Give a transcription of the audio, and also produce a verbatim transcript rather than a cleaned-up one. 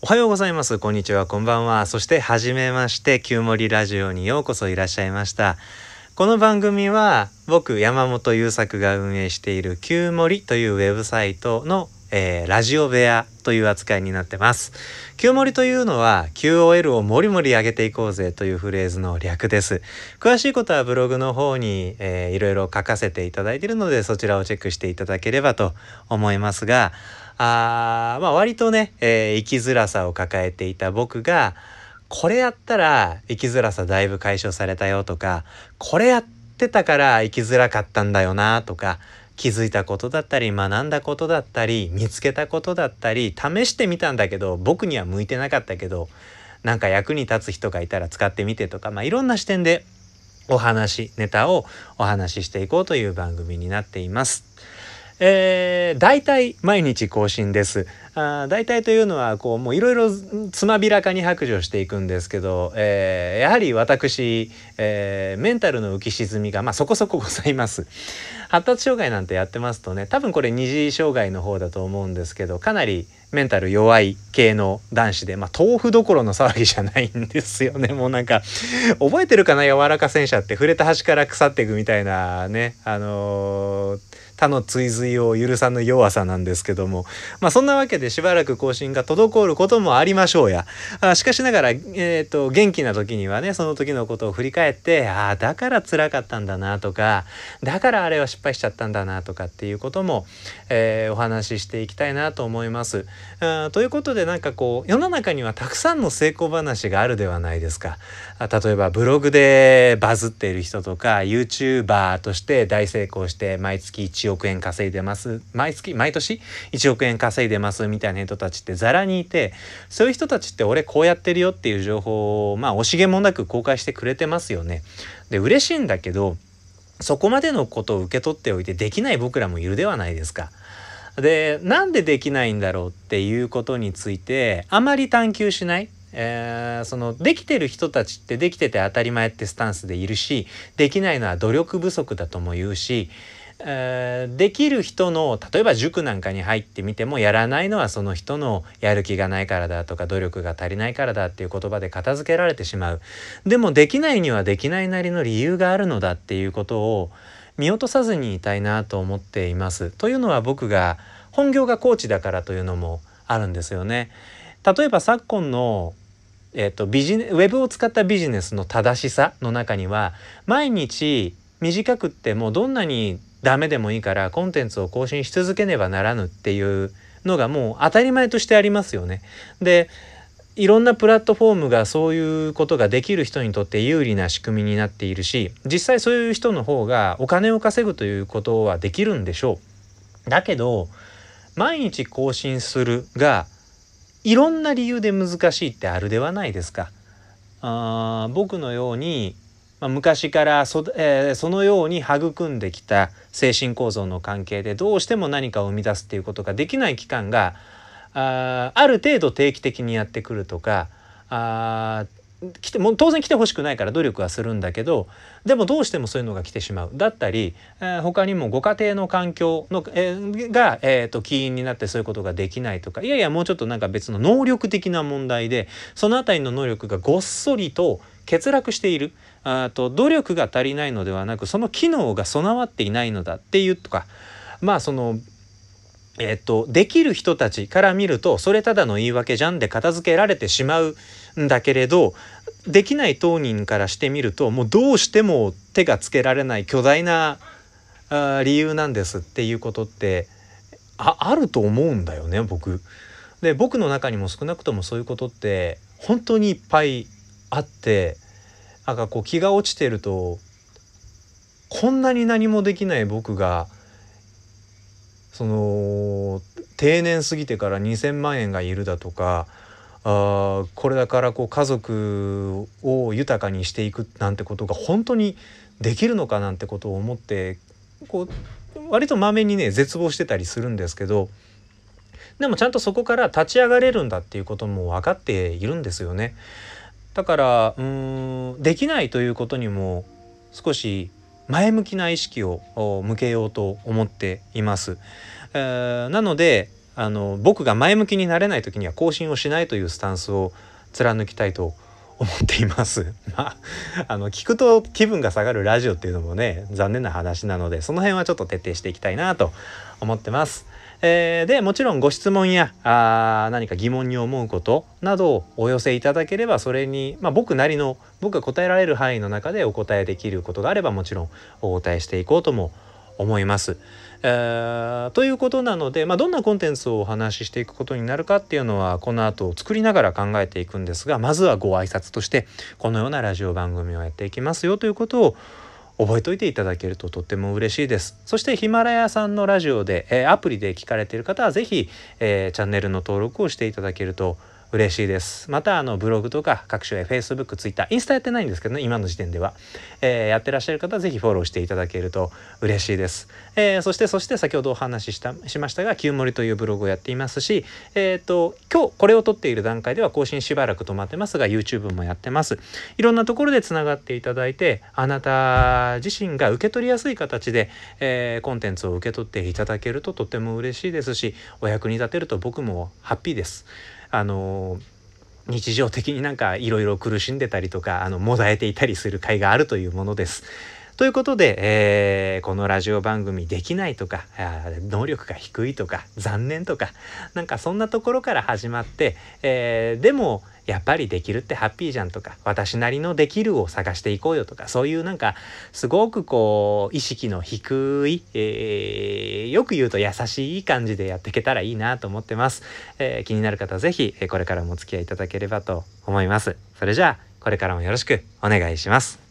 おはようございます、こんにちは、こんばんは。そしてはじめまして、キュウモリラジオにようこそいらっしゃいました。この番組は僕山本優作が運営しているキュウモリというウェブサイトの、えー、ラジオ部屋という扱いになってます。キュウモリというのは キューオーエル をもりもり上げていこうぜというフレーズの略です。詳しいことはブログの方に、えー、いろいろ書かせていただいているので、そちらをチェックしていただければと思いますが、あまあ割とね、えー、生きづらさを抱えていた僕が、これやったら生きづらさだいぶ解消されたよとか、これやってたから生きづらかったんだよなとか、気づいたことだったり学んだことだったり見つけたことだったり、試してみたんだけど僕には向いてなかったけどなんか役に立つ人がいたら使ってみてとか、まあいろんな視点でお話ネタをお話ししていこうという番組になっています。えー、大体毎日更新です。あ大体というのはこうもういろいろつまびらかに白状していくんですけど、えー、やはり私、えー、メンタルの浮き沈みが、まあ、そこそこございます。発達障害なんてやってますとね、多分これ二次障害の方だと思うんですけど、かなりメンタル弱い系の男子で、まあ、豆腐どころの騒ぎじゃないんですよね。もうなんか覚えてるかな、柔らか戦車って触れた端から腐っていくみたいなね、あのー他の追随を許さぬ弱さなんですけども、まあそんなわけでしばらく更新が滞ることもありましょうや。あしかしながら、えーと、元気な時にはね、その時のことを振り返って、ああだから辛かったんだなとか、だからあれは失敗しちゃったんだなとかっていうことも、えー、お話ししていきたいなと思います。あということで、なんかこう世の中にはたくさんの成功話があるではないですか。例えばブログでバズっている人とか、 YouTuber として大成功して毎月いちおくえん稼いでます、毎月毎年いちおくえん稼いでますみたいな人たちってザラにいて、そういう人たちって俺こうやってるよっていう情報を、まあ惜しげもなく公開してくれてますよね。で嬉しいんだけど、そこまでのことを受け取っておいてできない僕らもいるではないですか。でなんでできないんだろうっていうことについてあまり探求しない、えー、そのできてる人たちってできてて当たり前ってスタンスでいるし、できないのは努力不足だとも言うし、えー、できる人の例えば塾なんかに入ってみても、やらないのはその人のやる気がないからだとか努力が足りないからだっていう言葉で片付けられてしまう。でもできないにはできないなりの理由があるのだっていうことを見落とさずにいたいなと思っています。というのは僕が本業がコーチだからというのもあるんですよね。例えば昨今の、えーと、ビジネ、ウェブを使ったビジネスの正しさの中には、毎日短くってもどんなにダメでもいいからコンテンツを更新し続けねばならぬっていうのがもう当たり前としてありますよね。でいろんなプラットフォームがそういうことができる人にとって有利な仕組みになっているし、実際そういう人の方がお金を稼ぐということはできるんでしょう。だけど毎日更新するがいろんな理由で難しいってあるではないですか。あ僕のように、まあ、昔からそ、えー、そのように育んできた精神構造の関係で、どうしても何かを生み出すっていうことができない期間が あ, ある程度定期的にやってくるとか、あ来ても当然来てほしくないから努力はするんだけど、でもどうしてもそういうのが来てしまうだったり、えー、他にもご家庭の環境の、えー、が、えー、と起因になってそういうことができないとか、いやいやもうちょっとなんか別の能力的な問題で、そのあたりの能力がごっそりと欠落している、あと努力が足りないのではなくその機能が備わっていないのだっていうとか、まあそのえー、とできる人たちから見るとそれただの言い訳じゃんで片付けられてしまうんだけれど、できない当人からしてみるともうどうしても手がつけられない巨大なあ理由なんですっていうことって あ, あると思うんだよね僕。で僕の中にも少なくともそういうことって本当にいっぱいあって、なんかこう気が落ちてるとこんなに何もできない僕がその定年過ぎてからにせんまんえんがいるだとか、あこれだからこう家族を豊かにしていくなんてことが本当にできるのかなんてことを思って、こう割とまめにね絶望してたりするんですけど、でもちゃんとそこから立ち上がれるんだっていうことも分かっているんですよね。だからうーんできないということにも少し前向きな意識を向けようと思っています。えー、なのであの僕が前向きになれない時には更新をしないというスタンスを貫きたいと思っていますまあ、あの聞くと気分が下がるラジオっていうのもね、残念な話なので、その辺はちょっと徹底していきたいなと思ってます。えー、でもちろんご質問やあ何か疑問に思うことなどをお寄せいただければ、それに、まあ、僕なりの僕が答えられる範囲の中でお答えできることがあれば、もちろんお答えしていこうとも思います。えー、ということなので、まあ、どんなコンテンツをお話ししていくことになるかっていうのはこの後作りながら考えていくんですが、まずはご挨拶としてこのようなラジオ番組をやっていきますよということを覚えておいていただけるととっても嬉しいです。そしてヒマラヤさんのラジオで、えー、アプリで聞かれている方はぜひ、えー、チャンネルの登録をしていただけると嬉しいです。またあのブログとか各種 Facebook、Twitter、インスタやってないんですけどね、今の時点では、えー、やってらっしゃる方はぜひフォローしていただけると嬉しいです。えー、そしてそして先ほどお話ししたしましたが、Qモリというブログをやっていますし、えーと今日これを撮っている段階では更新しばらく止まってますが YouTube もやってます。いろんなところでつながっていただいて、あなた自身が受け取りやすい形で、えー、コンテンツを受け取っていただけるととても嬉しいですし、お役に立てると僕もハッピーです。あの日常的になんかいろいろ苦しんでたりとか、あのもだえていたりする回があるというものです。ということで、えー、このラジオ番組できないとか、能力が低いとか残念とか、なんかそんなところから始まって、えー、でもやっぱりできるってハッピーじゃんとか、私なりのできるを探していこうよとか、そういうなんかすごくこう意識の低い、えー、よく言うと優しい感じでやっていけたらいいなと思ってます。えー、気になる方はぜひこれからもお付き合いいただければと思います。それじゃあこれからもよろしくお願いします。